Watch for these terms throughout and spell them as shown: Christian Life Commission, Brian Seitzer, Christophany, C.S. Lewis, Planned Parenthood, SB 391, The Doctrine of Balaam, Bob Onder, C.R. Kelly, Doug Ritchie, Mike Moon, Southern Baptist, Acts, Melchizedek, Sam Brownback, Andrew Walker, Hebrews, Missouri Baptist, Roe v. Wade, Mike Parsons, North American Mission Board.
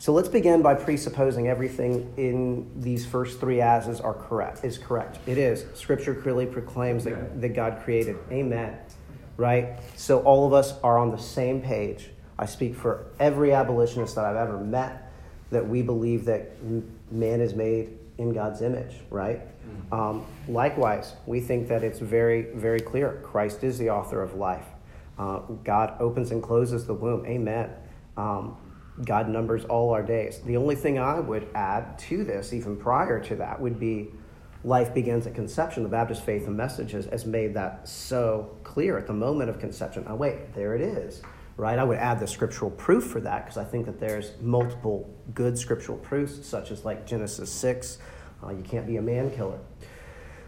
So let's begin by presupposing everything in these first three as's are correct. Is correct. It is. Scripture clearly proclaims that God created. Amen. Right? So all of us are on the same page. I speak for every abolitionist that I've ever met, that we believe that man is made in God's image, right? Likewise, we think that it's very, very clear. Christ is the author of life. God opens and closes the womb. Amen. God numbers all our days. The only thing I would add to this, even prior to that, would be life begins at conception. The Baptist Faith and Messages has made that so clear at the moment of conception. Oh, wait, there it is, right? I would add the scriptural proof for that, because I think that there's multiple good scriptural proofs, such as like Genesis 6, you can't be a man killer.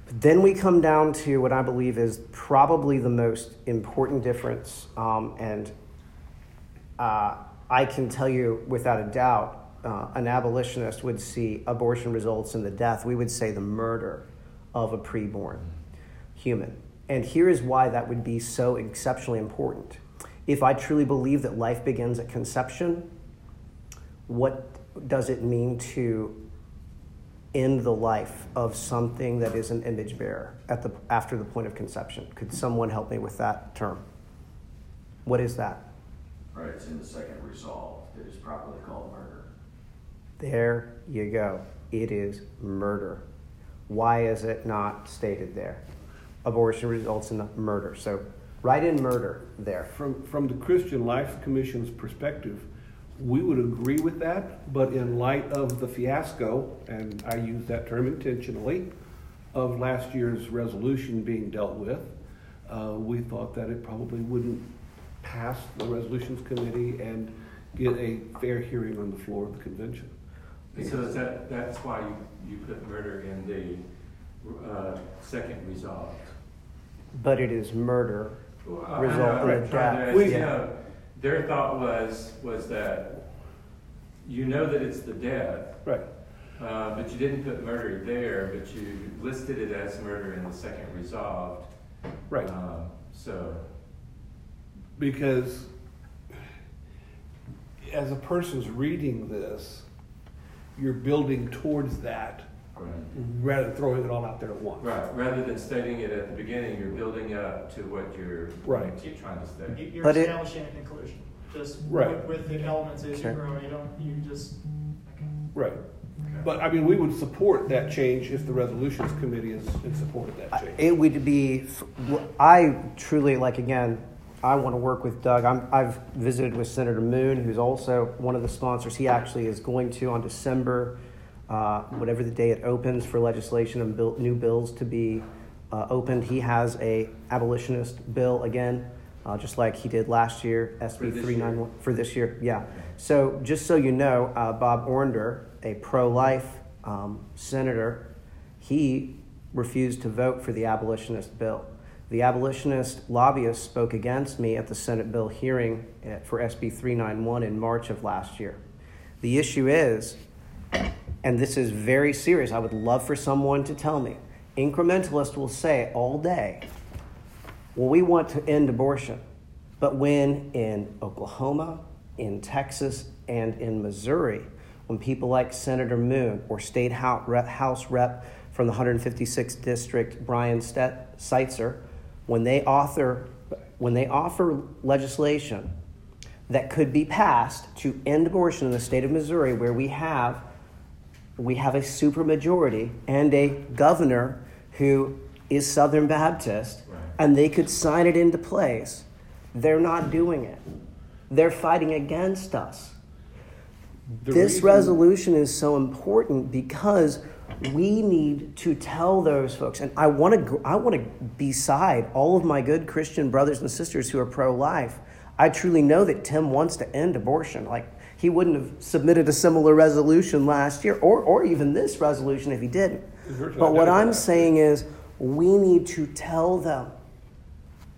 But then we come down to what I believe is probably the most important difference, I can tell you without a doubt, an abolitionist would see abortion results in the death. We would say the murder of a preborn human. And here is why that would be so exceptionally important. If I truly believe that life begins at conception, what does it mean to end the life of something that is an image bearer after the point of conception? Could someone help me with that term? What is that? Right, it's in the second resolve. It is properly called murder. There you go. It is murder. Why is it not stated there? Abortion results in murder. So right in murder there. From the Christian Life Commission's perspective, we would agree with that, but in light of the fiasco, and I use that term intentionally, of last year's resolution being dealt with, we thought that it probably wouldn't pass the resolutions committee and get a fair hearing on the floor of the convention. So that's why you put murder in the second resolve. But it is murder. Well, result in death. Their thought was that you know that it's the death, right? But you didn't put murder there, but you listed it as murder in the second resolve, right? Because as a person's reading this, you're building towards that, right, rather than throwing it all out there at once. Right. Rather than stating it at the beginning, you're building up to what you're trying to state. You're establishing a conclusion. Just with the elements as you grow, Right. Okay. But, I mean, we would support that change if the resolutions committee is in support of that change. It would be, I truly, I want to work with Doug. I've visited with Senator Moon, who's also one of the sponsors. He actually is going to, on December, whatever the day it opens for legislation and new bills to be opened, he has a abolitionist bill again, just like he did last year, SB 391 for this year. Yeah. So just so you know, Bob Onder, a pro-life senator, he refused to vote for the abolitionist bill. The abolitionist lobbyists spoke against me at the Senate bill hearing for SB 391 in March of last year. The issue is, and this is very serious, I would love for someone to tell me, incrementalists will say all day, well, we want to end abortion. But when in Oklahoma, in Texas, and in Missouri, when people like Senator Moon or State House Rep from the 156th District, Brian Seitzer, when they offer legislation that could be passed to end abortion in the state of Missouri, where we have a supermajority and a governor who is Southern Baptist, right, and they could sign it into place, they're not doing it. They're fighting against us. This resolution is so important because we need to tell those folks, and I want to beside all of my good Christian brothers and sisters who are pro-life. I truly know that Tim wants to end abortion. Like, he wouldn't have submitted a similar resolution last year, or even this resolution if he didn't. But what I'm saying is, we need to tell them,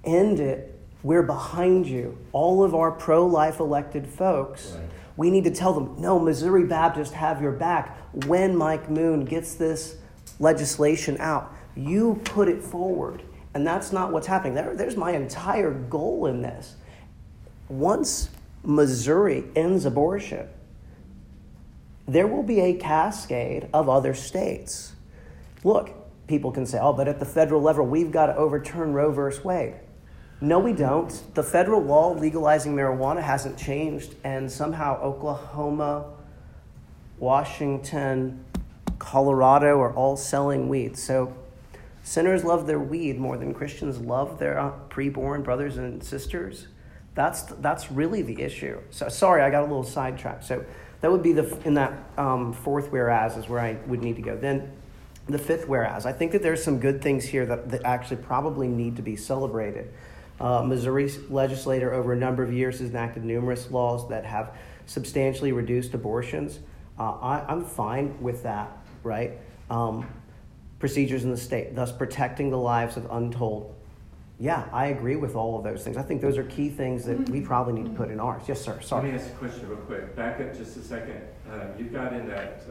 end it. We're behind you. All of our pro-life elected folks. Right. We need to tell them, no, Missouri Baptist, have your back. When Mike Moon gets this legislation out, you put it forward. And that's not what's happening. There's my entire goal in this. Once Missouri ends abortion, there will be a cascade of other states. Look, people can say, oh, but at the federal level, we've got to overturn Roe v. Wade. No, we don't. The federal law legalizing marijuana hasn't changed, and somehow Oklahoma, Washington, Colorado are all selling weed. So sinners love their weed more than Christians love their preborn brothers and sisters. That's really the issue. So sorry, I got a little sidetracked. So that would be fourth whereas is where I would need to go. Then the fifth whereas. I think that there's some good things here that actually probably need to be celebrated. Missouri legislator over a number of years has enacted numerous laws that have substantially reduced abortions. I'm fine with that, right? Procedures in the state, thus protecting the lives of untold. Yeah, I agree with all of those things. I think those are key things that we probably need to put in ours. Yes, sir. Sorry. Let me ask a question real quick. Back up just a second. You've got in that,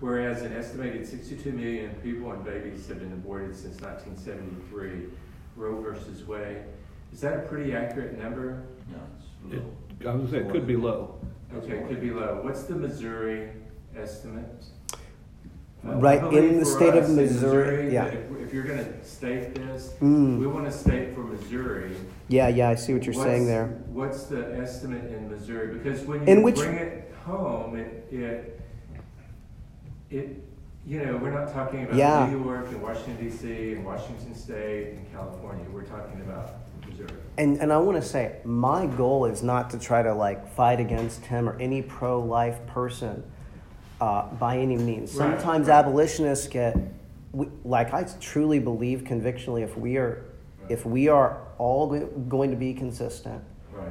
whereas an estimated 62 million preborn babies have been aborted since 1973, Roe versus Wade. Is that a pretty accurate number? No. I would say it could be low. Okay, it could be low. What's the Missouri estimate? Right, in the state of Missouri. Yeah. If you're going to state this, we want to state for Missouri. Yeah, I see what you're saying there. What's the estimate in Missouri? Because when you bring it home, it we're not talking about New York and Washington, D.C. and Washington State and California. We're talking about Missouri. And I want to say, my goal is not to try to fight against him or any pro-life person. By any means. Sometimes abolitionists I truly believe convictionally if we are all going to be consistent,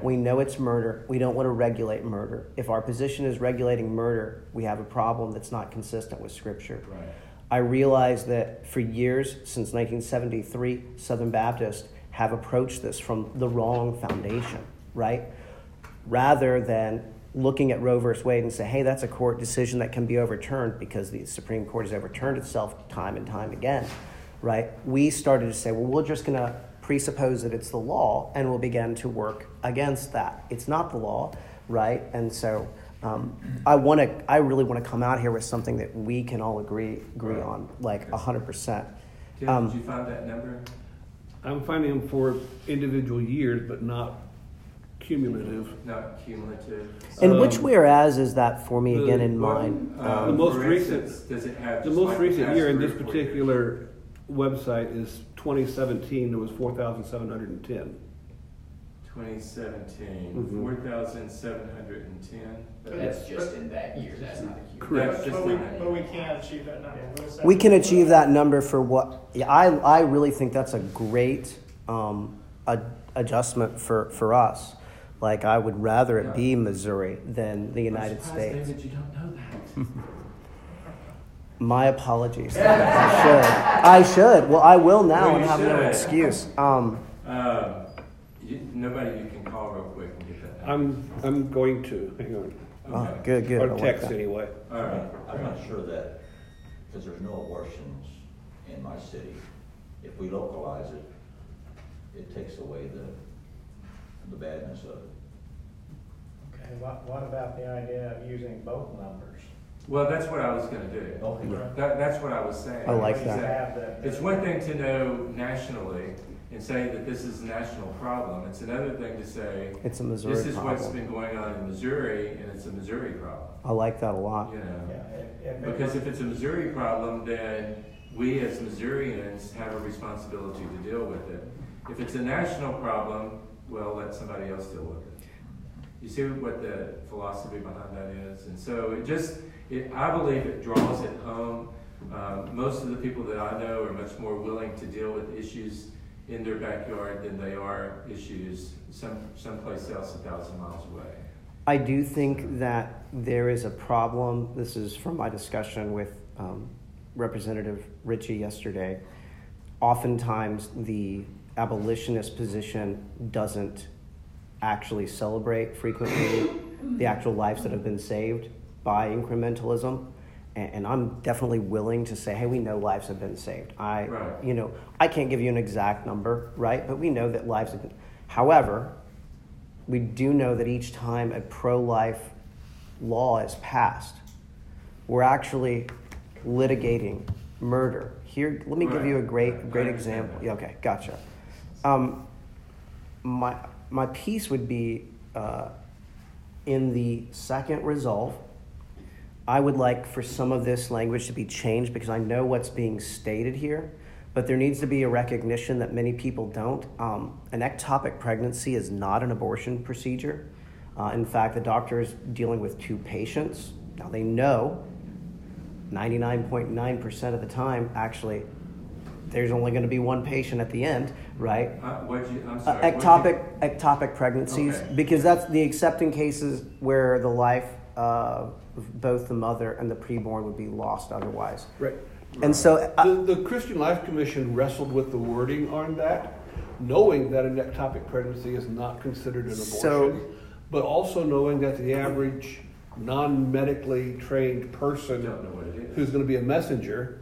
we know it's murder. We don't want to regulate murder. If our position is regulating murder, we have a problem that's not consistent with Scripture. Right. I realize that for years, since 1973, Southern Baptists have approached this from the wrong foundation, right? Rather than looking at Roe versus Wade and say, hey, that's a court decision that can be overturned because the Supreme Court has overturned itself time and time again, right? We started to say, well, we're just going to presuppose that it's the law and we'll begin to work against that. It's not the law, right? And so I really want to come out here with something that we can all agree right. on, 100%. Tim, did you find that number? I'm finding them for individual years, but not cumulative. Not cumulative. And which whereas is that for me again in mind? The most recent, does it have the most recent year in this particular website is 2017. There was 4,710. 2017, 4,710. That's just in that year. That's not a correct. But we can achieve that number. Yeah. We can achieve that number for what? Yeah, I really think that's a great adjustment for us. I would rather it be Missouri than the United States. David, you don't know that. My apologies. I should. Well, I will now. I have no excuse. Nobody you can call real quick and get that. I'm going to. Hang on. Okay. Oh, good. Or text anyway. All right. I'm not sure that, because there's no abortions in my city. If we localize it, it takes away the badness of it. Okay. What about the idea of using both numbers? Well, that's what I was going to do. Okay. Yeah. That's what I was saying. I like that. It's one thing to know nationally and say that this is a national problem. It's another thing to say it's a Missouri problem. This is what's been going on in Missouri, and it's a Missouri problem. I like that a lot. Because if it's a Missouri problem, then we as Missourians have a responsibility to deal with it. If it's a national problem, well, let somebody else deal with it. You see what the philosophy behind that is? And so I believe it draws it home. Most of the people that I know are much more willing to deal with issues in their backyard than they are issues someplace else 1,000 miles away. I do think that there is a problem. This is from my discussion with Representative Ritchie yesterday. Oftentimes the abolitionist position doesn't actually celebrate frequently the actual lives that have been saved by incrementalism, and I'm definitely willing to say, hey, we know lives have been saved. I can't give you an exact number, right? But we know that lives have been. However, we do know that each time a pro-life law is passed, we're actually litigating murder. Here, let me give you a great example. Yeah, okay, gotcha. My piece would be in the second resolve. I would like for some of this language to be changed because I know what's being stated here, but there needs to be a recognition that many people don't. An ectopic pregnancy is not an abortion procedure. In fact, the doctor is dealing with two patients. Now they know 99.9% of the time, actually, there's only going to be one patient at the end, right? Ectopic pregnancies, okay. Because that's the accepting cases where the life of both the mother and the preborn would be lost otherwise. Right. And so the Christian Life Commission wrestled with the wording on that, knowing that an ectopic pregnancy is not considered an abortion, but also knowing that the average non-medically trained person who's going to be a messenger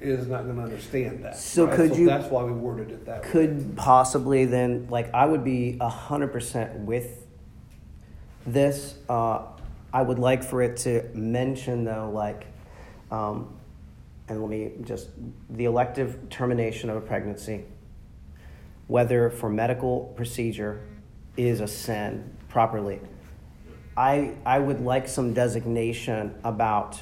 is not going to understand that. So right? That's why we worded it that way. Could possibly then, I would be 100% with this. I would like for it to mention, though, and let me just, the elective termination of a pregnancy, whether for medical procedure, is a sin properly. I would like some designation about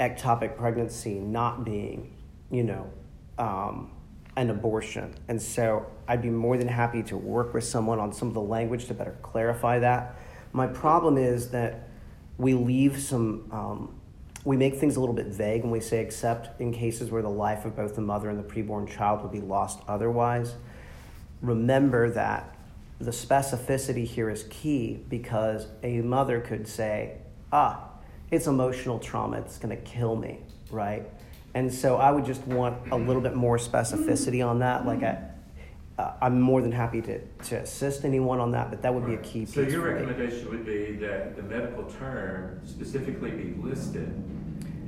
ectopic pregnancy not being, an abortion. And so I'd be more than happy to work with someone on some of the language to better clarify that. My problem is that we leave some, we make things a little bit vague when we say except in cases where the life of both the mother and the preborn child will be lost otherwise. Remember that the specificity here is key because a mother could say, it's emotional trauma, it's going to kill me, right? And so I would just want a little bit more specificity on that. I'm more than happy to assist anyone on that, but that would be a key piece. So your recommendation would be that the medical term specifically be listed,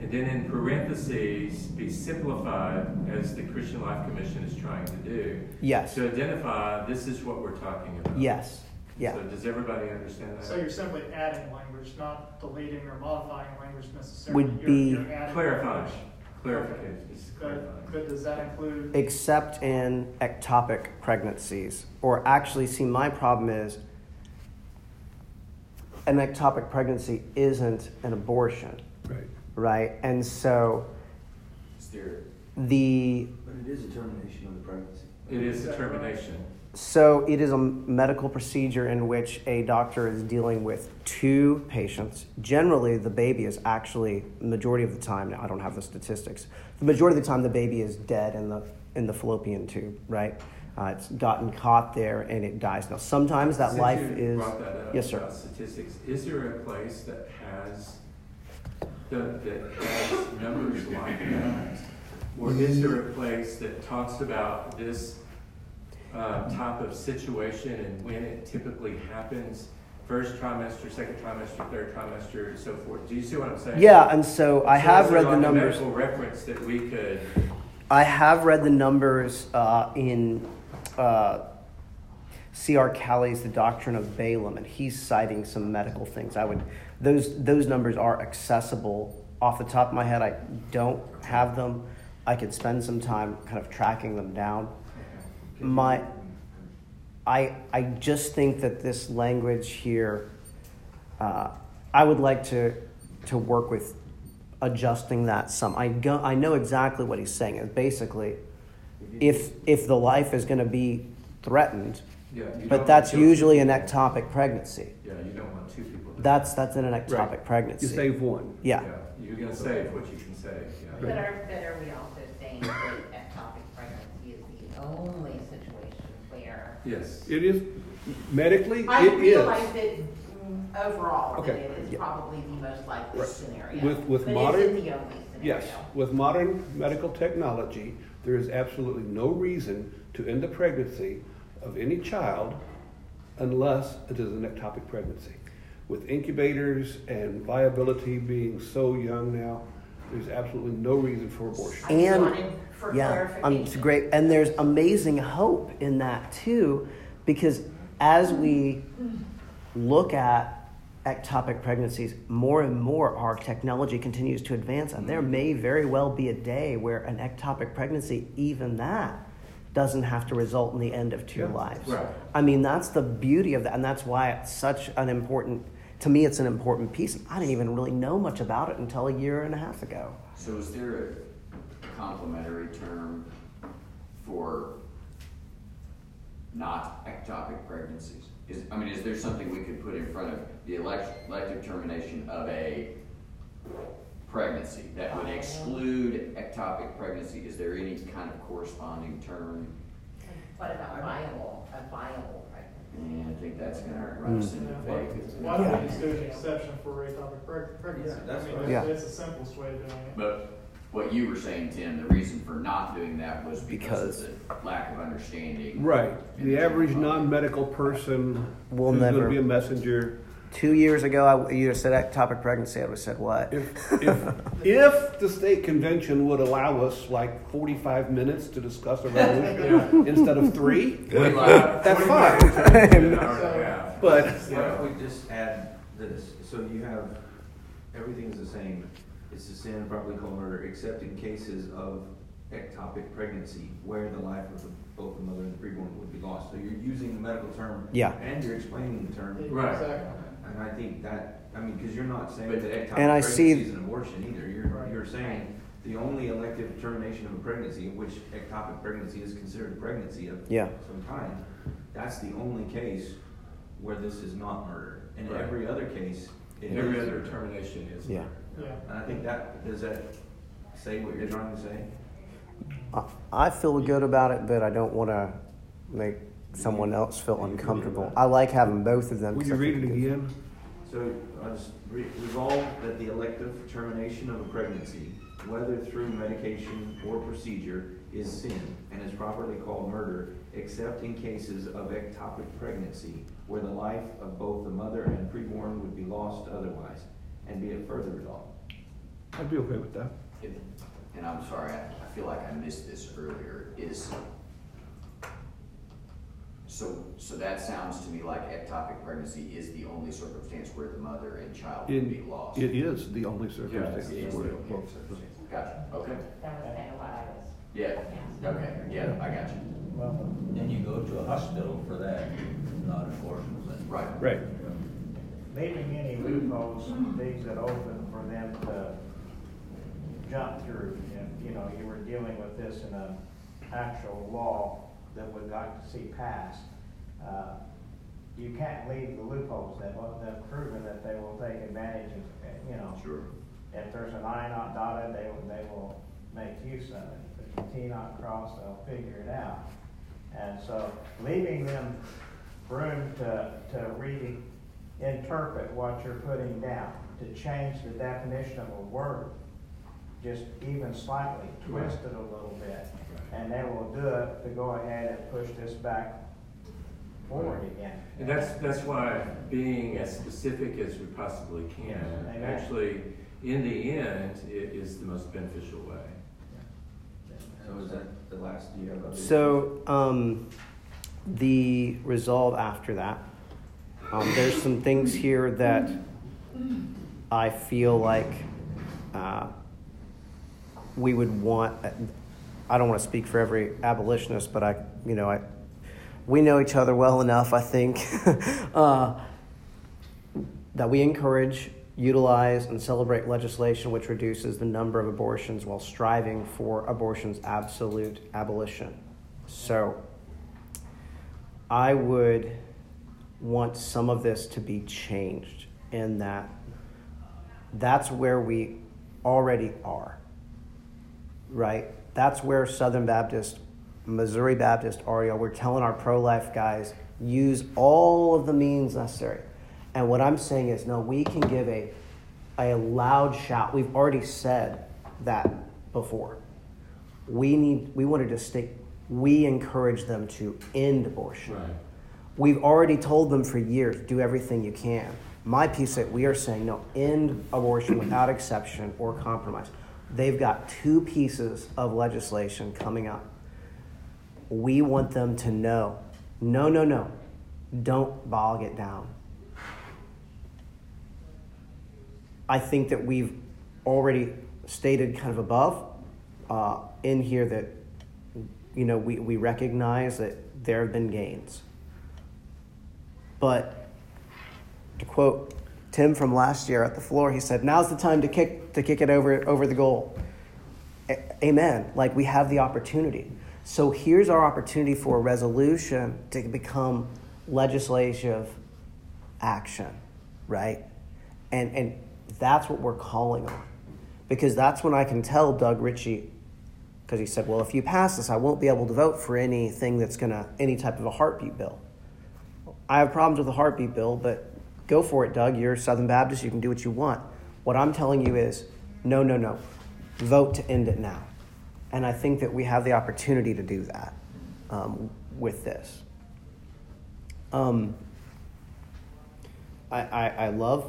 and then in parentheses be simplified as the Christian Life Commission is trying to do. Yes. To identify this is what we're talking about. Yes. Yeah. So does everybody understand that? So you're simply adding language, not deleting or modifying language necessarily. But does that include? Except in ectopic pregnancies. Or actually, see, my problem is an ectopic pregnancy isn't an abortion. Right. Right? And so But it is a termination of the pregnancy. It is a termination. So it is a medical procedure in which a doctor is dealing with two patients. Generally, the baby is actually, majority of the time, now I don't have the statistics, the majority of the time the baby is dead in the fallopian tube, right? It's gotten caught there and it dies. Now, sometimes that since life you is... brought that up, yes, sir. About statistics, is there a place that has numbers like that? Or is there a place that talks about this type of situation and when it typically happens, first trimester, second trimester, third trimester, and so forth? Do you see what I'm saying? Yeah, and so I have read the numbers. Medical reference that we could. I have read the numbers in C.R. Kelly's The Doctrine of Balaam, and he's citing some medical things. Those numbers are accessible. Off the top of my head, I don't have them. I could spend some time kind of tracking them down. I just think that this language here, I would like to work with adjusting that some. I know exactly what he's saying. It's basically, if the life is going to be threatened, but that's usually an ectopic pregnancy. Yeah, you don't want two people. That's in an ectopic pregnancy. You save one. Yeah. You're going to save what you can save. Yeah. But are we also saying that ectopic pregnancy is the only situation where... Yes, it is. Medically, I realize that overall, that it is probably the most likely scenario. With modern medical technology, there is absolutely no reason to end the pregnancy of any child unless it is an ectopic pregnancy. With incubators and viability being so young now, there's absolutely no reason for abortion. It's great. And there's amazing hope in that too, because as we look at ectopic pregnancies more and more, our technology continues to advance, and there may very well be a day where an ectopic pregnancy, even that, doesn't have to result in the end of two lives. Right. I mean, that's the beauty of that, and that's why it's such an important, to me it's an important piece. I didn't even really know much about it until a year and a half ago. So is there a complementary term for not ectopic pregnancies? Is there something we could put in front of the elective termination of a pregnancy that would exclude ectopic pregnancy? Is there any kind of corresponding term? What about viable pregnancy? Yeah, I think that's going to run us into vague. Why do we just do an exception for ectopic pregnancy? Yeah, that's the simplest way of doing it. But what you were saying, Tim, the reason for not doing that was because of the lack of understanding. Right. The average non-medical person will never be a messenger. 2 years ago, you said ectopic pregnancy. I would have said what? If the state convention would allow us like 45 minutes to discuss a resolution instead of 3, that's fine. But why don't we just add this? So you have everything's the same. It's the sin, properly called murder, except in cases of ectopic pregnancy, where the life of both the mother and the preborn would be lost. So you're using the medical term, and you're explaining the term, right? Exactly. And I think that, because you're not saying that ectopic pregnancy is an abortion either. You're saying the only elective termination of a pregnancy, in which ectopic pregnancy is considered a pregnancy of some kind, that's the only case where this is not murder. And every other case, every other termination is murder. Yeah. And I think that, does that say what you're trying to say? I feel good about it, but I don't want to make someone else feel uncomfortable. I like having both of them. Will you read it again? So, resolve that the elective termination of a pregnancy, whether through medication or procedure, is sin and is properly called murder, except in cases of ectopic pregnancy, where the life of both the mother and preborn would be lost otherwise, and be it further resolved. I'd be okay with that. And I'm sorry, I feel like I missed this earlier. So that sounds to me like ectopic pregnancy is the only circumstance where the mother and child would be lost. It is the only circumstance. Yeah, it is the only circumstance. Gotcha. Okay. That was kind of what I was. Yeah. Okay. Yeah, I got you. Well, and you go to a hospital for that, not an orphan. Right. Right. Leaving any loopholes, things that open for them to jump through. If you were dealing with this in an actual law that we'd like to see passed, you can't leave the loopholes. They've proven that they will take advantage of, Sure. If there's an I not dotted, they will make use of it. If there's a T not crossed, they'll figure it out. And so leaving them room to reading, interpret what you're putting down, to change the definition of a word, just even slightly, twist it a little bit, and they will do it to go ahead and push this back forward again. And that's why being as specific as we possibly can, actually, in the end, it is the most beneficial way. So is that the last year? So the resolve after that. There's some things here that I feel like we would want. I don't want to speak for every abolitionist, but we know each other well enough, I think, that we encourage, utilize, and celebrate legislation which reduces the number of abortions while striving for abortion's absolute abolition. So I would want some of this to be changed, in that's where we already are, right? That's where Southern Baptist, Missouri Baptist, Ariel, we're telling our pro-life guys, use all of the means necessary. And what I'm saying is, no, we can give a loud shout. We've already said that before. We wanted to stick. We encourage them to end abortion. Right. We've already told them for years, do everything you can. My piece that we are saying, no, end abortion without exception or compromise. They've got 2 pieces of legislation coming up. We want them to know, no, don't bog it down. I think that we've already stated kind of above in here that, you know, we recognize that there have been gains. But to quote Tim from last year at the floor, he said, now's the time to kick it over the goal. Amen. Like, we have the opportunity. So here's our opportunity for a resolution to become legislative action, right? And that's what we're calling on. Because that's when I can tell Doug Ritchie, because he said, well, if you pass this, I won't be able to vote for anything that's going to, any type of a heartbeat bill. I have problems with a heartbeat bill, but go for it, Doug. You're Southern Baptist. You can do what you want. What I'm telling you is, no. Vote to end it now. And I think that we have the opportunity to do that with this. I love,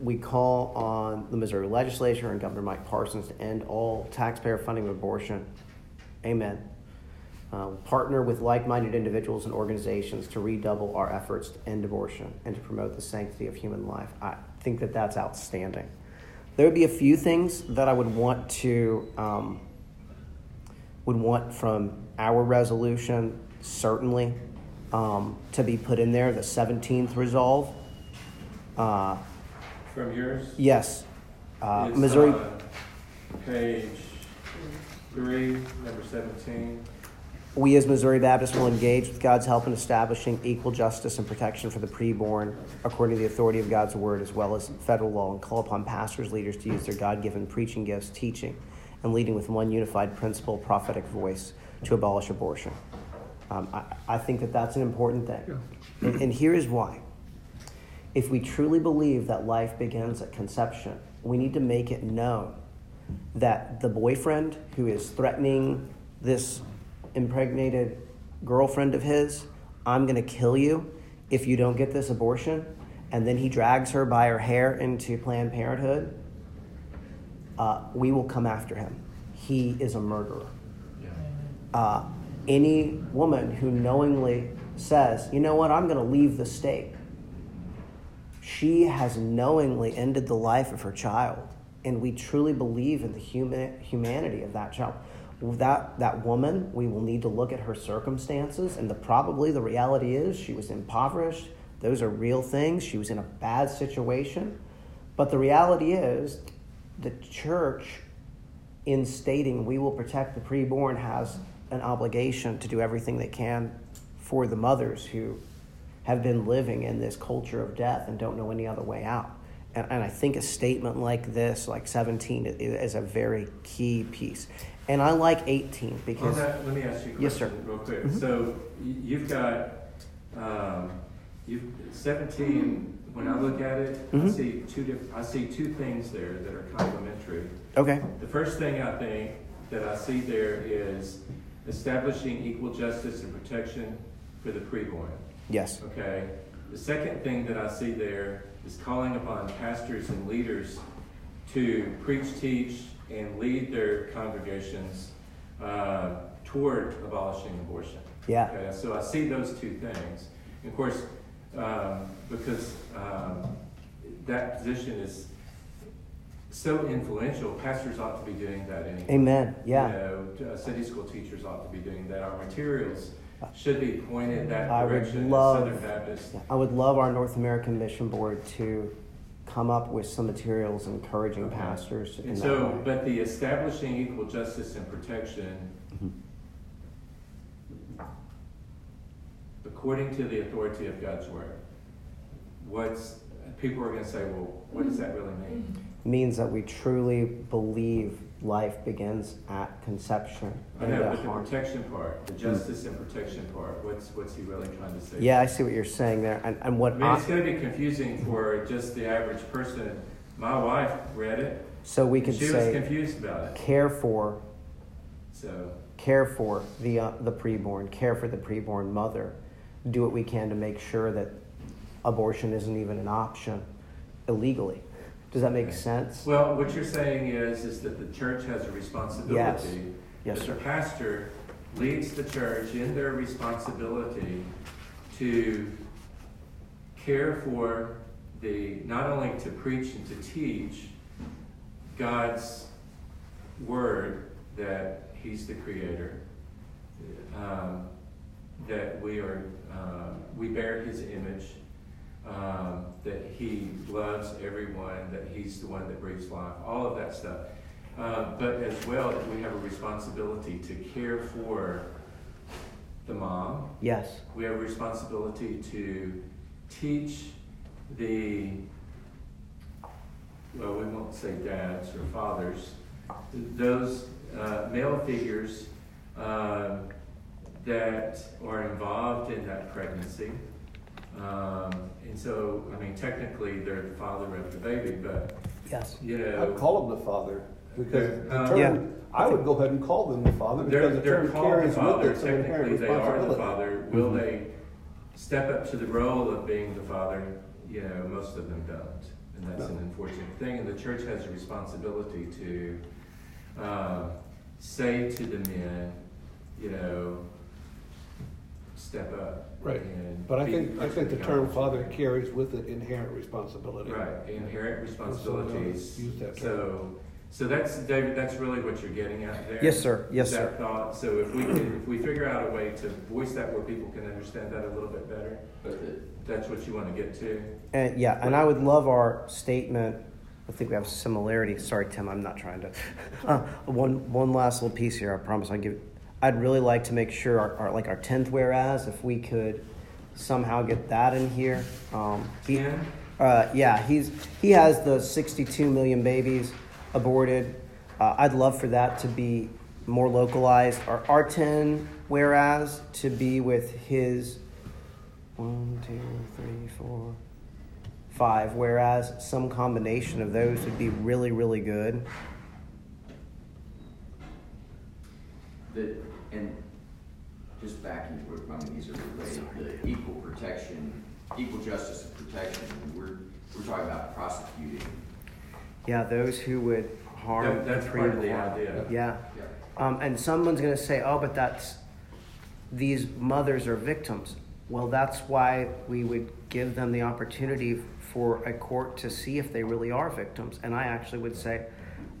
we call on the Missouri legislature and Governor Mike Parsons to end all taxpayer funding of abortion. Amen. Partner with like-minded individuals and organizations to redouble our efforts to end abortion and to promote the sanctity of human life. I think that that's outstanding. There would be a few things that I would want from our resolution, certainly, to be put in there. The 17th resolve. From yours? Yes. Missouri. Page 3, number 17. We as Missouri Baptists will engage with God's help in establishing equal justice and protection for the preborn according to the authority of God's word as well as federal law, and call upon pastors, leaders to use their God-given preaching gifts, teaching, and leading with one unified principle, prophetic voice, to abolish abortion. I think that that's an important thing. Yeah. And here is why. If we truly believe that life begins at conception, we need to make it known that the boyfriend who is threatening this impregnated girlfriend of his, I'm going to kill you if you don't get this abortion, and then he drags her by her hair into Planned Parenthood, we will come after him. He is a murderer. Any woman who knowingly says, you know what, I'm going to leave the state, she has knowingly ended the life of her child, and we truly believe in the humanity of that child. That woman, we will need to look at her circumstances, and probably the reality is she was impoverished. Those are real things. She was in a bad situation. But the reality is the church, in stating we will protect the preborn, has an obligation to do everything they can for the mothers who have been living in this culture of death and don't know any other way out. And I think a statement like this, like 17, is a very key piece. And I like 18 because... let me ask you a question, yes, sir. Real quick. Mm-hmm. So you've got 17. When I look at it, mm-hmm. I see two things there that are complementary. Okay. The first thing I think that I see there is establishing equal justice and protection for the preborn. Yes. Okay. The second thing that I see there is calling upon pastors and leaders to preach, teach, and lead their congregations toward abolishing abortion. Yeah. Okay? So I see those two things. And of course, because that position is so influential, pastors ought to be doing that anyway. Amen. Yeah. You know, Sunday school teachers ought to be doing that. Our materials should be pointed that direction. Southern Baptist. I would love our North American Mission Board to come up with some materials encouraging pastors. And so, but the establishing equal justice and protection, mm-hmm. according to the authority of God's word, people are going to say, well, what does that really mean? It means that we truly believe life begins at conception. I know, but the protection part, the justice and protection part, what's he really trying to say? Yeah, I see what you're saying there. And what I mean, it's going to be confusing for just the average person. My wife read it. So we could say, was confused about it. Care for the preborn, care for the preborn mother. Do what we can to make sure that abortion isn't even an option illegally. Does that make sense? Well, what you're saying is that the church has a responsibility. Yes, sir. The pastor leads the church in their responsibility to care for not only to preach and to teach God's word, that He's the Creator, that we are we bear His image, that He loves everyone, that He's the one that breathes life, all of that stuff. But as well, we have a responsibility to care for the mom. Yes. We have a responsibility to teach the, well, we won't say dads or fathers, those male figures that are involved in that pregnancy. And so, I mean, technically they're the father of the baby, but, yes, you know, I'd call them the father, because the term, I would go ahead and call them the father, because they're the term carries with it. Technically they are the father. Will they step up to the role of being the father? You know, most of them don't. And that's an unfortunate thing. And the church has a responsibility to say to the men, you know, step up. Right. But I think the term father carries with it inherent responsibility. Right. Inherent responsibilities. Use that term. So that's, David, that's really what you're getting at there. Yes, sir. Yes, sir. That thought. So if we figure out a way to voice that where people can understand that a little bit better, but that's what you want to get to. And yeah, and I would love our statement. I think we have similarity. Sorry, Tim, I'm not trying to. One last little piece here. I promise. I'd really like to make sure our 10th whereas, if we could somehow get that in here. He has the 62 million babies aborted. I'd love for that to be more localized. Our 10 whereas to be with his 5 whereas, some combination of those would be really, really good. And just backing to where these are related, the equal protection, equal justice and protection, we're talking about prosecuting. Yeah, those who would harm. That's part of the idea. Yeah. And someone's going to say, "Oh, but these mothers are victims." Well, that's why we would give them the opportunity for a court to see if they really are victims. And I actually would say,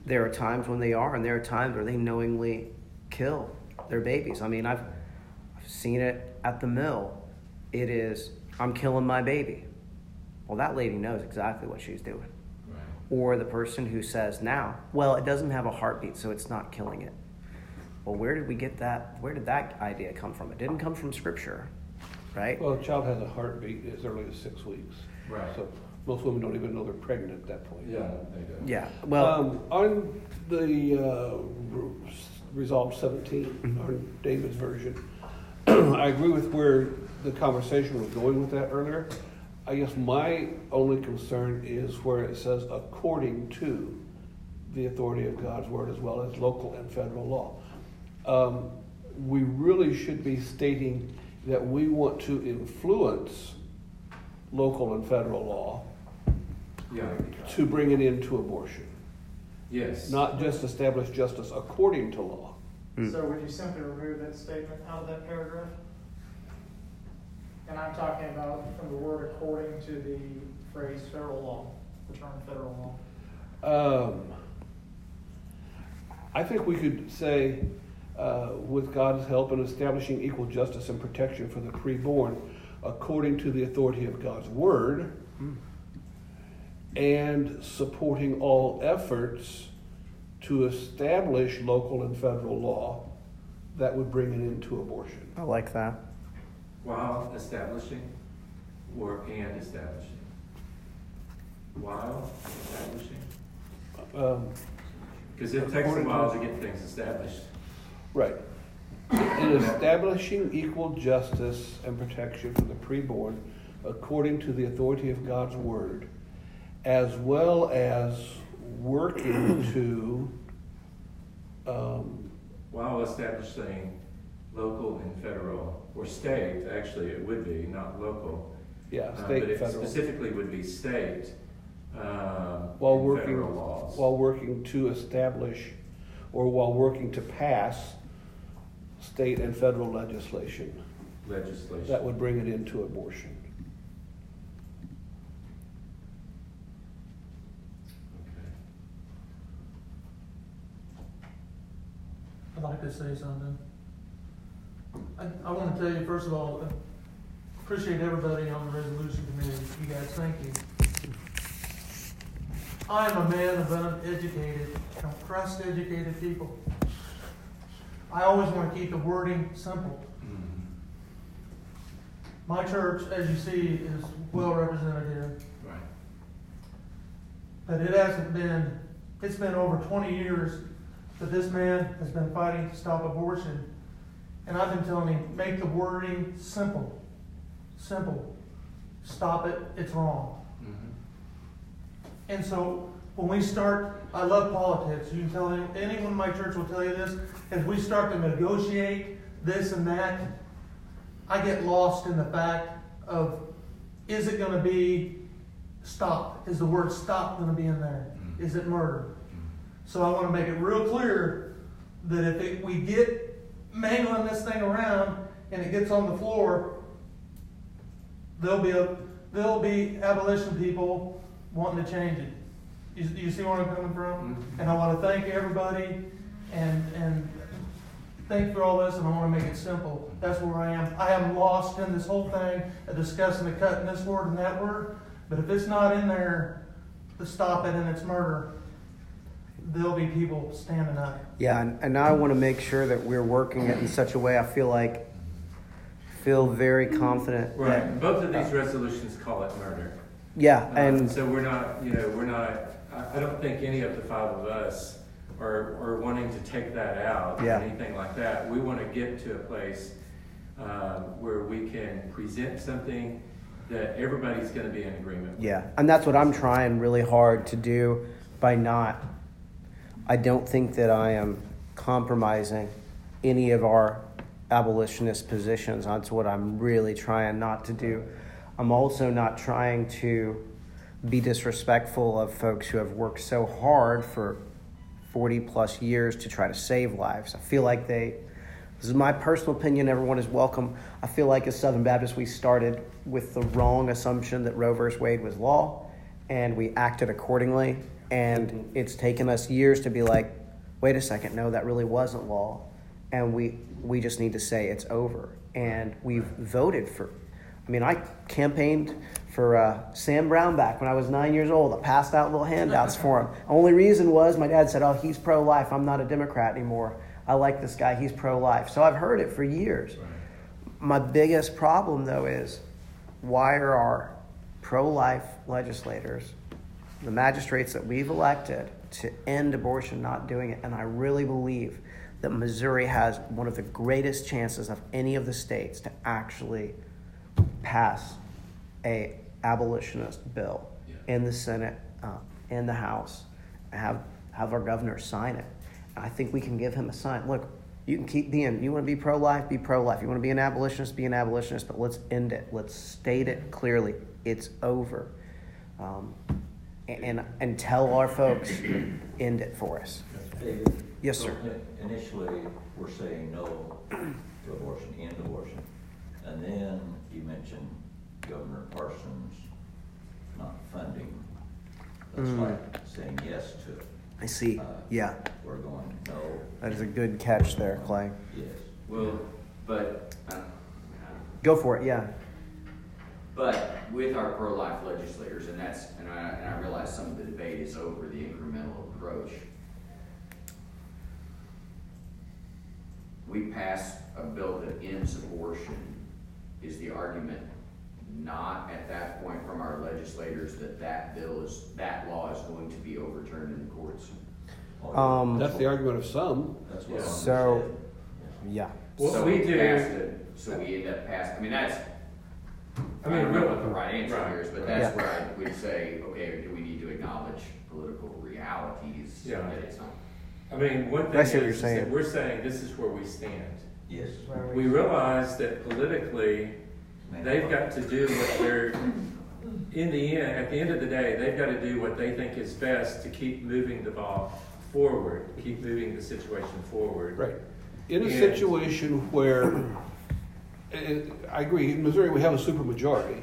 there are times when they are, and there are times where they knowingly kill their babies. I mean, I've seen it at the mill. It is, I'm killing my baby. Well, that lady knows exactly what she's doing. Or the person who says now, well, it doesn't have a heartbeat, so it's not killing it. Well, where did we get that? Where did that idea come from? It didn't come from Scripture, right? Well, a child has a heartbeat as early as 6 weeks. Right. So most women don't even know they're pregnant at that point. Yeah, they do. Yeah. Well, on the Resolve 17, on David's version, I agree with where the conversation was going with that earlier. I guess my only concern is where it says according to the authority of God's word, as well as local and federal law. We really should be stating that we want to influence local and federal law to bring it into abortion. Yes. Not just establish justice according to law. So would you simply remove that statement out of that paragraph? And I'm talking about from the word according to the phrase federal law, the term federal law. I think we could say, with God's help in establishing equal justice and protection for the preborn, according to the authority of God's word, and supporting all efforts to establish local and federal law that would bring it into abortion. I like that. While establishing because it takes a while to get things established. Right. In establishing equal justice and protection for the preborn according to the authority of God's word, as well as working to... while establishing local and federal, or state, actually it would be, not local. Yeah, state and federal. But it specifically would be state federal laws. While working to establish, or while working to pass, state and federal legislation. That would bring it into abortion. I'd like to say something. I want to tell you, first of all, I appreciate everybody on the resolution committee. You guys, thank you. I am a man of uneducated, compressed educated people. I always want to keep the wording simple. My church, as you see, is well represented here. Right. But it's been over 20 years that this man has been fighting to stop abortion. And I've been telling him, make the wording simple. Simple. Stop it. It's wrong. Mm-hmm. And so when we start, I love politics. You can tell anyone in my church will tell you this. As we start to negotiate this and that, I get lost in the fact of, is it going to be stop? Is the word stop going to be in there? Mm-hmm. Is it murder? Mm-hmm. So I want to make it real clear that if we get mangling this thing around and it gets on the floor, there'll be abolition people wanting to change it. You see where I'm coming from? Mm-hmm. And I want to thank everybody and thank for all this, and I want to make it simple. That's where I am. I am lost in this whole thing of discussing the cutting this word and that word. But if it's not in there to stop it and it's murder, there'll be people standing up. Yeah, and I want to make sure that we're working it in such a way I feel very confident. Right. That, both of these resolutions call it murder. Yeah, and so we're not. I don't think any of the five of us Or wanting to take that out or anything like that. We want to get to a place where we can present something that everybody's going to be in agreement with. Yeah, and that's what I'm trying really hard to do by not. I don't think that I am compromising any of our abolitionist positions. That's what I'm really trying not to do. I'm also not trying to be disrespectful of folks who have worked so hard for 40 plus years to try to save lives. I feel like this is my personal opinion, everyone is welcome. I feel like as Southern Baptists, we started with the wrong assumption that Roe v. Wade was law, and we acted accordingly. And it's taken us years to be like, wait a second, no, that really wasn't law. And we just need to say it's over. And we've voted for, I campaigned for Sam Brownback when I was 9 years old. I passed out little handouts for him. Only reason was my dad said, oh, he's pro-life. I'm not a Democrat anymore. I like this guy. He's pro-life. So I've heard it for years. Right. My biggest problem, though, is why are our pro-life legislators, the magistrates that we've elected to end abortion, not doing it? And I really believe that Missouri has one of the greatest chances of any of the states to actually pass a abolitionist bill in the Senate, in the House, and have our governor sign it. And I think we can give him a sign. Look, you can keep being, you want to be pro-life, be pro-life. You want to be an abolitionist, but let's end it. Let's state it clearly. It's over. And tell our folks, end it for us. David, yes, sir. So initially, we're saying no to abortion, end abortion. And then you mentioned Governor Parsons not funding. That's like saying yes to it. I see. We're going no. That is a good catch there, Clay. Yes. Well, but go for it. Yeah. But with our pro-life legislators, and I realize some of the debate is over the incremental approach. We passed a bill that ends abortion. Is the argument not at that point from our legislators that law is going to be overturned in the courts? That's the argument of some. That's what we do. So we end up passing. I don't know what the right answer here is, but that's where I would say, okay, do we need to acknowledge political realities? Yeah. That it's not. One thing is that we're saying this is where we stand. Yes. We realize that politically, they've got to do what they're, at the end of the day, they've got to do what they think is best to keep moving the ball forward, keep moving the situation forward. Right. In a situation where, and I agree, in Missouri we have a supermajority,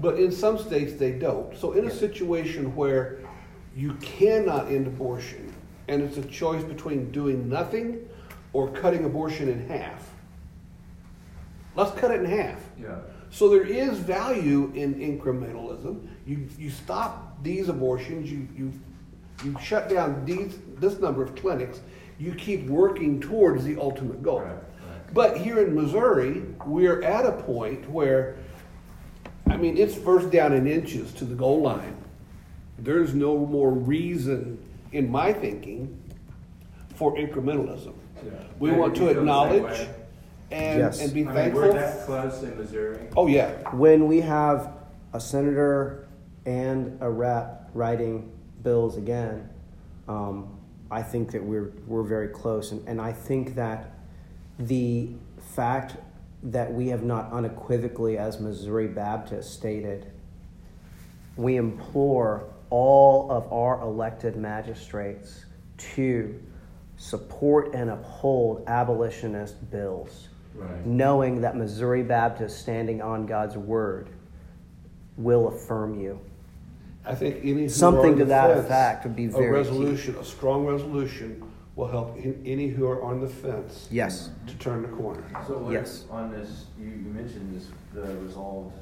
but in some states they don't. So in a situation where you cannot end abortion, and it's a choice between doing nothing or cutting abortion in half. Let's cut it in half. Yeah. So there is value in incrementalism. You stop these abortions, you shut down this number of clinics, you keep working towards the ultimate goal. Right. But here in Missouri, we're at a point where, I mean, it's first down in inches to the goal line. There's no more reason, in my thinking, for incrementalism. Yeah. We want to acknowledge and be thankful. We're that close in Missouri. Oh, yeah. When we have a senator and a rep writing bills again, I think that we're very close. And I think that the fact that we have not unequivocally, as Missouri Baptist stated, we implore all of our elected magistrates to support and uphold abolitionist bills, right, knowing that Missouri Baptist, standing on God's word, will affirm you. I think any something to that effect would be very key. A strong resolution will help any who are on the fence, yes, to turn the corner. So yes, on this, you mentioned this, the resolve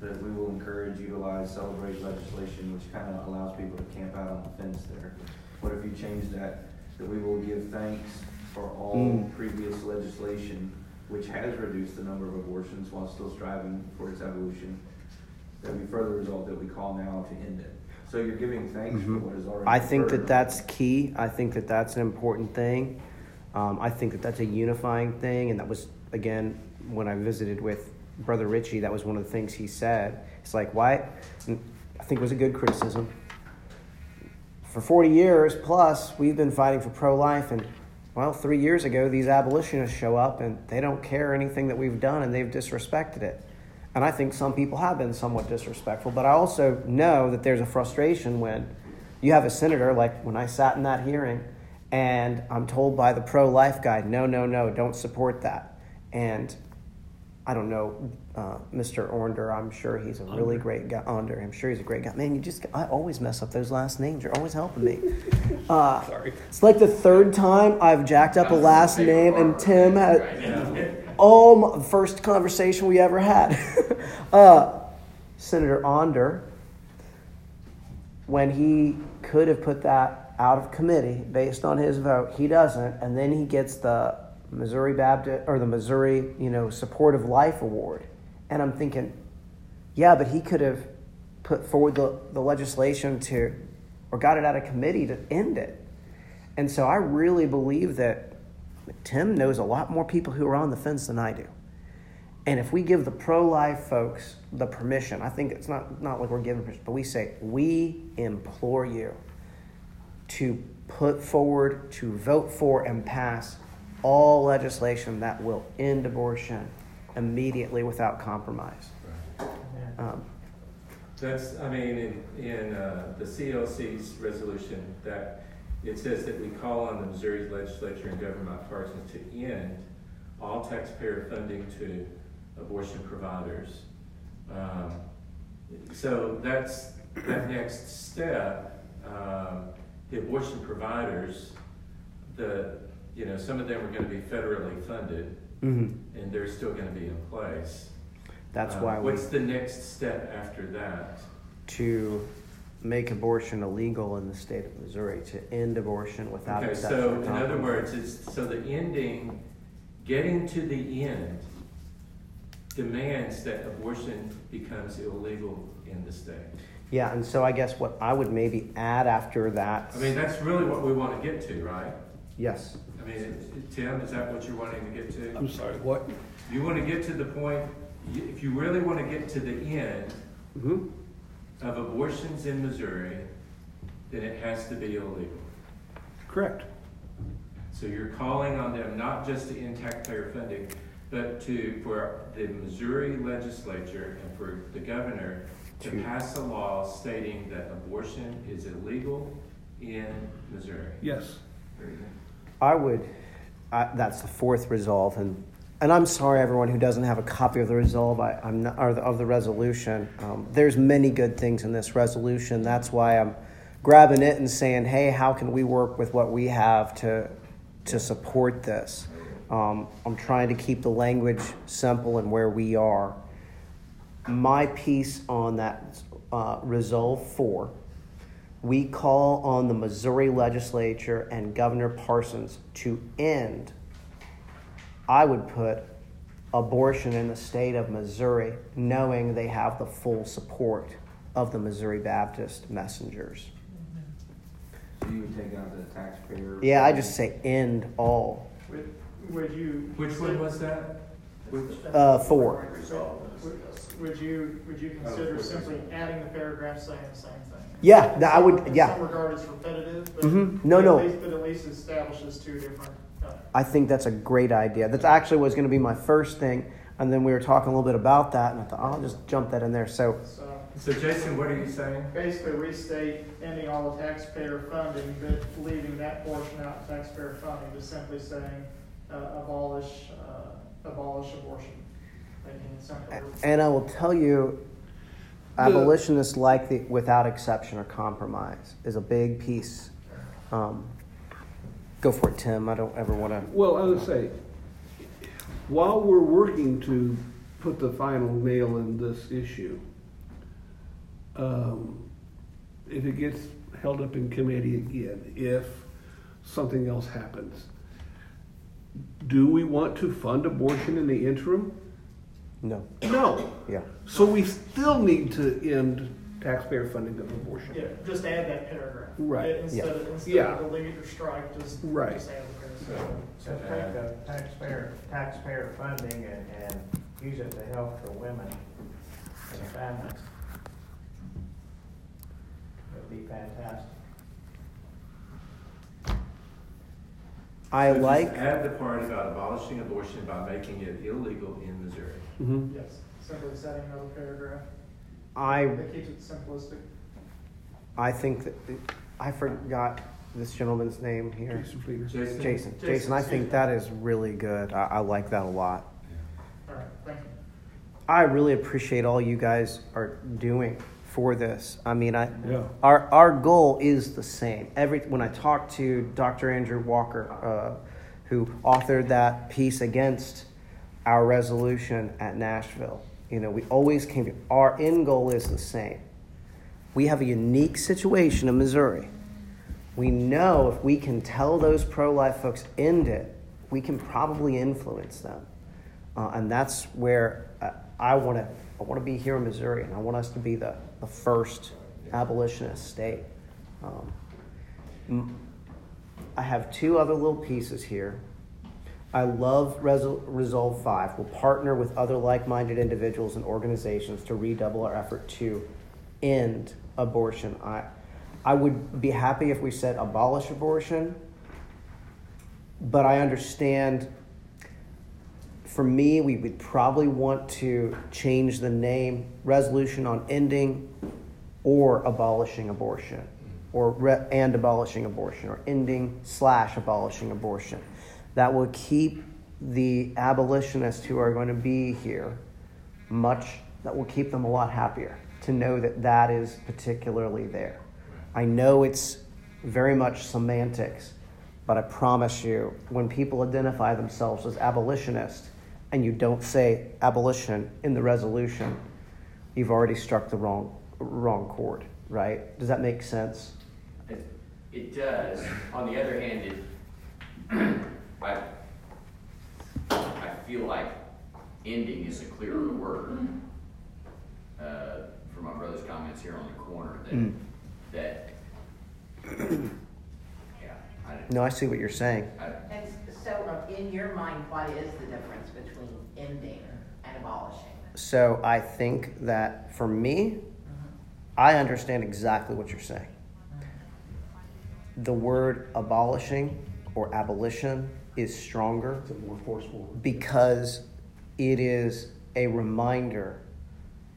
that we will encourage, utilize, celebrate legislation, which kind of allows people to camp out on the fence there. What if you change that we will give thanks for all previous legislation, which has reduced the number of abortions while still striving for its evolution, that we further resolve that we call now to end it. So you're giving thanks for what is already occurred. I think that that's key. I think that that's an important thing. I think that that's a unifying thing. And that was, again, when I visited with Brother Ritchie, that was one of the things he said. It's like, why? And I think it was a good criticism. For 40 years plus, we've been fighting for pro-life. And, 3 years ago, these abolitionists show up and they don't care anything that we've done and they've disrespected it. And I think some people have been somewhat disrespectful, but I also know that there's a frustration when you have a senator, like when I sat in that hearing, and I'm told by the pro-life guy, no, don't support that. And I don't know, Mr. Onder, I'm sure he's a really great guy. Onder, I'm sure he's a great guy. Man, I always mess up those last names. You're always helping me. Sorry. It's like the third time I've jacked up a last name, and Tim has... Right. Oh, first conversation we ever had. Senator Onder, when he could have put that out of committee based on his vote, he doesn't, and then he gets the Missouri Baptist or the Missouri, Supportive Life Award. And I'm thinking, yeah, but he could have put forward the legislation to, or got it out of committee to end it. And so I really believe that Tim knows a lot more people who are on the fence than I do. And if we give the pro-life folks the permission, I think it's not like we're giving permission, but we say, we implore you to put forward, to vote for and pass all legislation that will end abortion immediately without compromise. Right. That's, in the CLC's resolution that... It says that we call on the Missouri legislature and Governor Mike Parsons to end all taxpayer funding to abortion providers. So that's that next step. The abortion providers, some of them are going to be federally funded, and they're still going to be in place. That's why. What's the next step after that? To make abortion illegal in the state of Missouri, to end abortion without exception. So in other words, the ending, getting to the end, demands that abortion becomes illegal in the state. Yeah, and so I guess what I would maybe add after that... that's really what we want to get to, right? Yes. Tim, is that what you're wanting to get to? I'm sorry, what? You want to get to the point, if you really want to get to the end... Mm-hmm. of abortions in Missouri, then it has to be illegal. Correct. So you're calling on them not just to end taxpayer funding, but for the Missouri legislature and for the governor to pass a law stating that abortion is illegal in Missouri. Yes. Very good. That's the fourth resolve, and I'm sorry, everyone who doesn't have a copy of the resolve, of the resolution. There's many good things in this resolution. That's why I'm grabbing it and saying, hey, how can we work with what we have to support this? I'm trying to keep the language simple and where we are. My piece on that Resolve 4, we call on the Missouri legislature and Governor Parsons to end, I would put, abortion in the state of Missouri, knowing they have the full support of the Missouri Baptist messengers. So you would take out the taxpayer? Yeah, I just say end all. Which one was that? Four. Would you consider simply adding the paragraph saying the same thing? Yeah, I would. Yeah. In some regard, it's repetitive. But mm-hmm. But at least establishes two different. I think that's a great idea. That actually was going to be my first thing, and then we were talking a little bit about that, and I thought I'll just jump that in there. So Jason, what are you saying? Basically, restate ending all the taxpayer funding, but leaving that portion out of taxpayer funding, just simply saying abolish abortion. And I will tell you, abolitionists like the without exception or compromise is a big piece. Go for it, Tim. I don't ever want to. Well, I would say, while we're working to put the final nail in this issue, if it gets held up in committee again, if something else happens, do we want to fund abortion in the interim? No. Yeah. So we still need to end taxpayer funding of abortion. Yeah, just add that paragraph. Right. Instead of delete or strike, just add the paragraph. So take the taxpayer funding and use it to help for women and families. It would be fantastic. Just add the part about abolishing abortion by making it illegal in Missouri. Mm-hmm. Yes, simply setting another paragraph. That keeps it simplistic. I think that I forgot this gentleman's name here. Jason. I think that is really good. I like that a lot. Yeah. All right, thank you. I really appreciate all you guys are doing for this. I mean, our goal is the same. When I talked to Dr. Andrew Walker, who authored that piece against our resolution at Nashville, we always came to our end goal is the same. We have a unique situation in Missouri. We know if we can tell those pro-life folks end it, we can probably influence them, and that's where I want to be here in Missouri, and I want us to be the first abolitionist state. I have two other little pieces here. I love Resolve 5. We'll partner with other like-minded individuals and organizations to redouble our effort to end abortion. I would be happy if we said abolish abortion, but I understand. For me, we would probably want to change the name resolution on ending or abolishing abortion and abolishing abortion or ending / abolishing abortion. That will keep the abolitionists who are going to be here that will keep them a lot happier to know that that is particularly there. I know it's very much semantics, but I promise you, when people identify themselves as abolitionists, and you don't say abolition in the resolution, you've already struck the wrong chord, right? Does that make sense? It does. On the other hand, I feel like ending is a clearer word from my brother's comments here on the corner No, I see what you're saying. And so in your mind, what is the difference between ending and abolishing? So I think that for me, I understand exactly what you're saying. The word abolishing or abolition is stronger. It's more forceful. Because it is a reminder,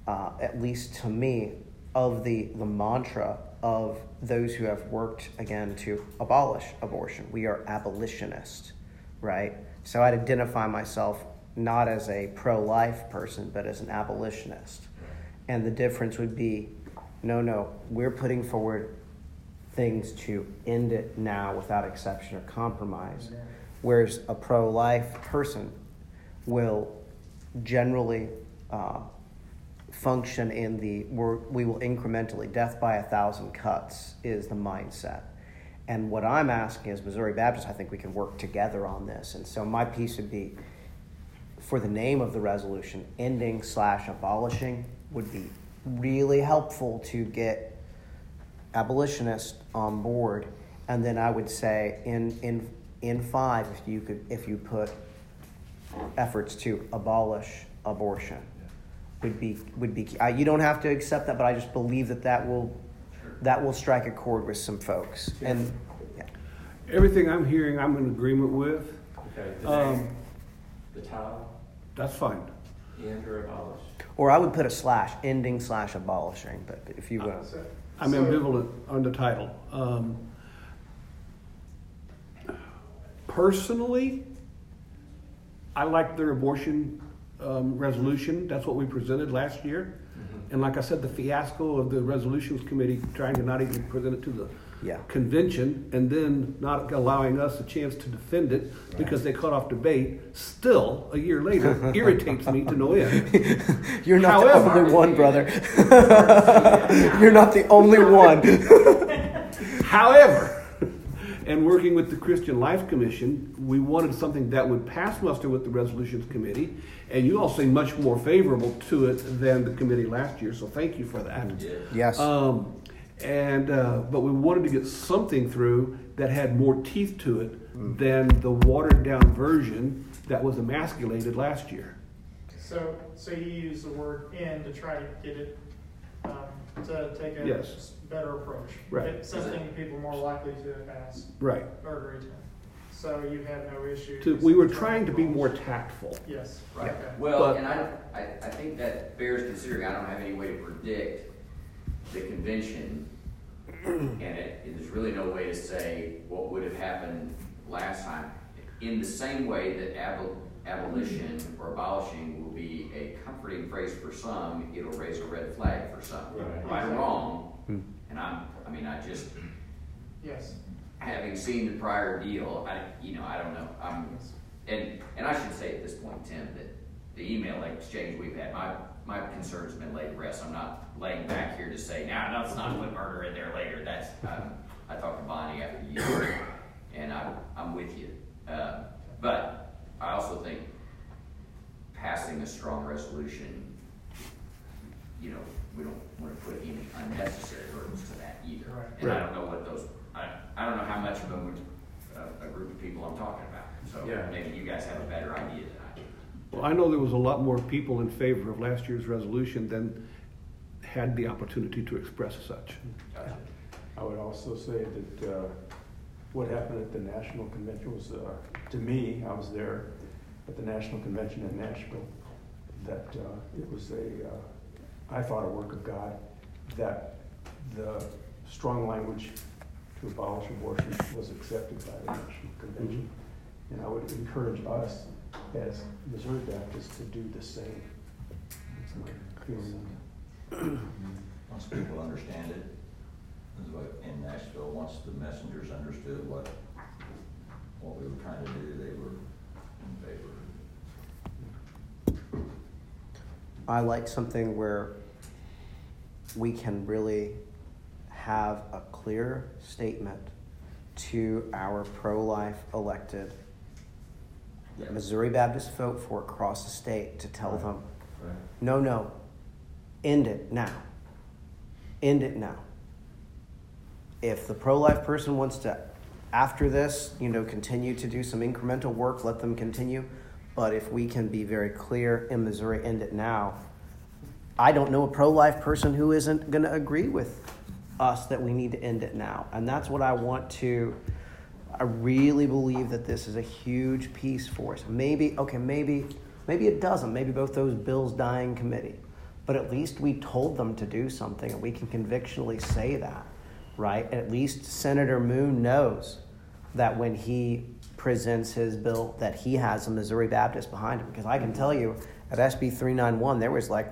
at least to me, of the mantra of those who have worked, again, to abolish abortion. We are abolitionists, right? So I'd identify myself not as a pro-life person, but as an abolitionist. And the difference would be, no, we're putting forward things to end it now without exception or compromise. whereas a pro-life person will generally function in the we will incrementally, death by 1,000 cuts is the mindset. And what I'm asking is, Missouri Baptist, I think we can work together on this. And so my piece would be, for the name of the resolution, ending/abolishing would be really helpful to get abolitionists on board. And then I would say in five, if you put efforts to abolish abortion, would be you don't have to accept that, but I just believe that will strike a chord with some folks. Yeah. And yeah. Everything I'm hearing, I'm in agreement with. Okay. The title. That's fine. End or abolish. Or I would put a / ending/abolishing. But if you will, I'm ambivalent on the title. Personally, I like their abortion resolution. That's what we presented last year. Mm-hmm. And like I said, the fiasco of the resolutions committee trying to not even present it to the convention, and then not allowing us a chance to defend it because they cut off debate, still a year later, irritates me to no end. You're not the only one, brother. You're not the only one. However, and working with the Christian Life Commission, we wanted something that would pass muster with the Resolutions Committee, and you all seem much more favorable to it than the committee last year, so thank you for that. Yes. But we wanted to get something through that had more teeth to it than the watered-down version that was emasculated last year. So you use the word "end" to try to get it to take a better approach. Right. It's something people more likely to pass. Right. Or agree to. So you have no issue. We were trying to be more tactful. Yes. Right. Yeah. Okay. Well, but, and I think that bears considering. I don't have any way to predict the convention, and there's really no way to say what would have happened last time. In the same way that abolition or abolishing will be a comforting phrase for some, it'll raise a red flag for some. Right or wrong, and having seen the prior deal, I don't know. And I should say at this point, Tim, that the email exchange we've had, my concern's been laid to rest. I'm not laying back here to say, no, it's not with murder in there later. That's I talked to Bonnie after you, and I'm with you. But I also think passing a strong resolution, we don't want to put any unnecessary hurdles to that either. Right. And I don't know what those, I don't know how much of them a group of people I'm talking about. So maybe you guys have a better idea than I do. Well, I know there was a lot more people in favor of last year's resolution than had the opportunity to express such. Gotcha. I would also say that what happened at the National Convention was, to me, I was there at the National Convention in Nashville, that it was I thought, a work of God, that the strong language to abolish abortion was accepted by the National Convention. Mm-hmm. And I would encourage us as Missouri Baptists to do the same. That's my feeling. Once people understand it, in Nashville, once the messengers understood what we were trying to do, they were in favor. I like something where we can really have a clear statement to our pro-life elected Missouri Baptist folk for across the state to tell them, no. End it now. If the pro-life person wants to, after this, continue to do some incremental work, let them continue. But if we can be very clear in Missouri, end it now. I don't know a pro-life person who isn't going to agree with us that we need to end it now. And that's what I want to, I really believe that this is a huge piece for us. Maybe it doesn't. Maybe both those bills die in committee. But at least we told them to do something, and we can convictionally say that, right? At least Senator Moon knows that when he presents his bill that he has a Missouri Baptist behind him. Because I can tell you, at SB 391, there was like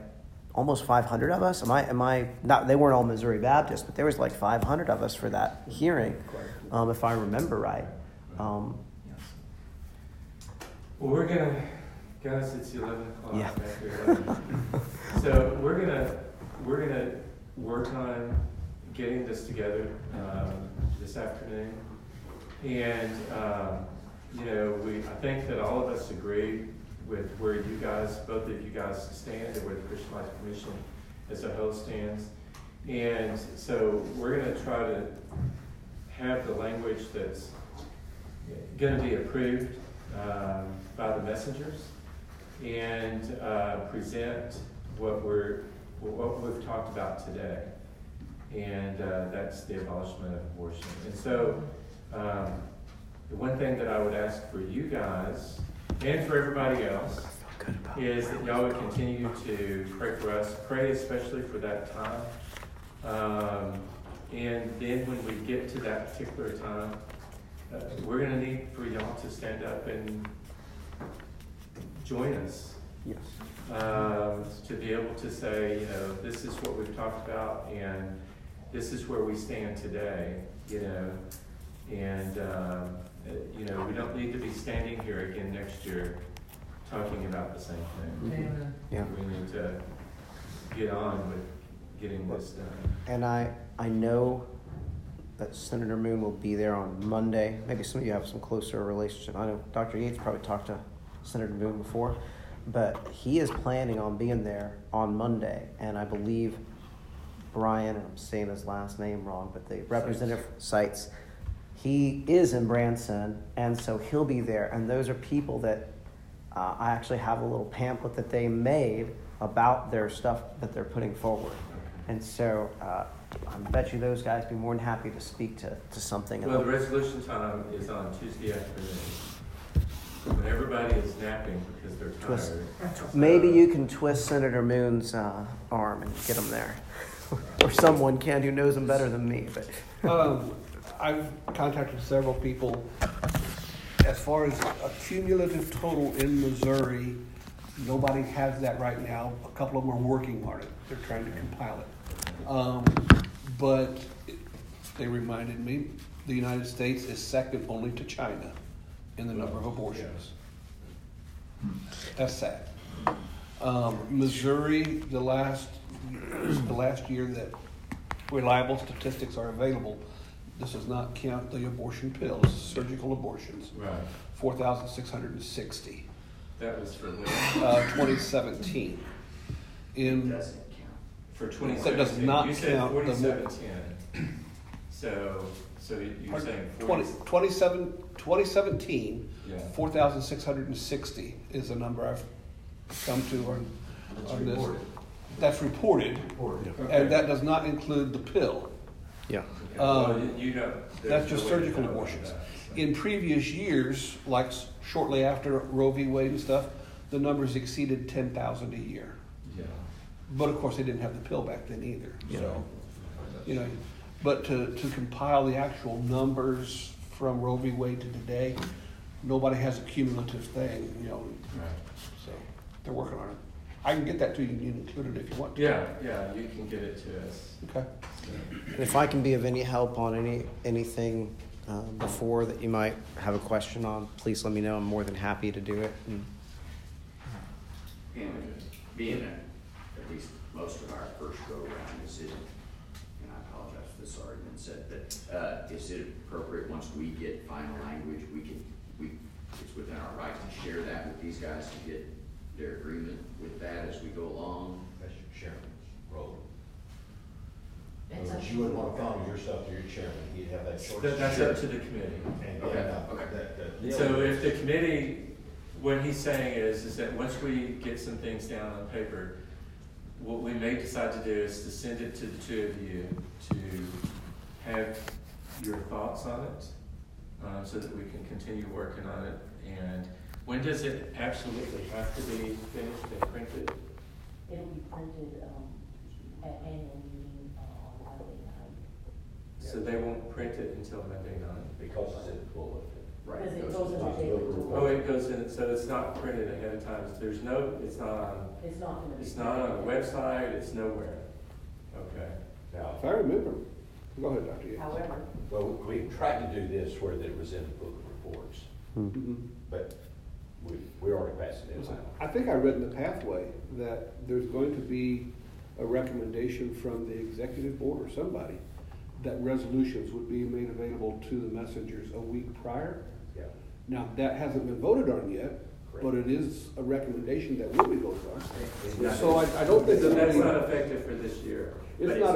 almost 500 of us. Am I not? They weren't all Missouri Baptists, but there was like 500 of us for that hearing, if I remember right. Well, we're going to, guys, it's 11 o'clock. Yeah. After 11. So we're gonna work on getting this together this afternoon, and I think that all of us agree with where you guys, both of you guys, stand, and where the Christian Life Commission as a whole stands. And so we're going to try to have the language that's going to be approved by the messengers, and present what we've talked about today, and that's the abolishment of abortion. And so the one thing that I would ask for you guys and for everybody else is that y'all would continue to pray for us, pray especially for that time, and then when we get to that particular time, we're going to need for y'all to stand up and join us. Yes. To be able to say, this is what we've talked about, and this is where we stand today, and we don't need to be standing here again next year talking about the same thing. Amen. Yeah. We need to get on with getting this done. And I know that Senator Moon will be there on Monday. Maybe some of you have some closer relationship. I know Dr. Yates probably talked to Senator Moon before, but he is planning on being there on Monday, and I believe Brian, and I'm saying his last name wrong, but the representative Seitzer, he is in Branson, and so he'll be there. And those are people that I actually have a little pamphlet that they made about their stuff that they're putting forward. And so I bet you those guys would be more than happy to speak to something. Well, the resolution time is on Tuesday afternoon. When everybody is napping because they're tired. Maybe you can twist Senator Moon's arm and get him there. Or someone can who knows him better than me. But I've contacted several people. As far as a cumulative total in Missouri, nobody has that right now. A couple of them are working on it. They're trying to compile it. But they reminded me the United States is second only to China in the number of abortions. That's sad. Missouri, the last year that reliable statistics are available, this does not count the abortion pills, surgical abortions. Right. 4,660. That was for 2017. It doesn't count. For 2017. That does not count. 4710. So you're saying 2017, yeah. 4,660 is the number I've come to on this. That's reported. Yeah. Okay. And that does not include the pill. Yeah. Okay. That's just surgical abortions. That, so. In previous years, like shortly after Roe v. Wade and stuff, the numbers exceeded 10,000 a year. Yeah. But of course, they didn't have the pill back then either. Yeah. So, But to compile the actual numbers from Roe v. Wade to today, nobody has a cumulative thing, Right. So they're working on it. I can get that to you and include it if you want to. Yeah, you can get it to us. Okay. So. If I can be of any help on anything before that you might have a question on, please let me know. I'm more than happy to do it. And being at least most of our first go around is in. This already been said, but is it appropriate once we get final language, it's within our right to share that with these guys to get their agreement with that as we go along? That's your chairman's role. You wouldn't want to follow yourself to your chairman. You'd have that short. That's up to the committee. So if the committee, what he's saying is that once we get some things down on paper, what we may decide to do is to send it to the two of you to have your thoughts on it, so that we can continue working on it. And when does it absolutely have to be finished and printed? It'll be printed at annual meeting on Monday night. So they won't print it until Monday night because it's in full effect. Right. It goes in, so it's not printed ahead of time. It's not on a website, it's nowhere. Okay. Now, if I remember, go ahead, Dr. Yates. However. Well, we tried to do this where it was in the book of reports, but we already passed it in. I think I read in the pathway that there's going to be a recommendation from the executive board or somebody that resolutions would be made available to the messengers a week prior. Yeah. Now, that hasn't been voted on yet. But it is a recommendation that will be voted on. So I don't think that's not effective for this year. It's not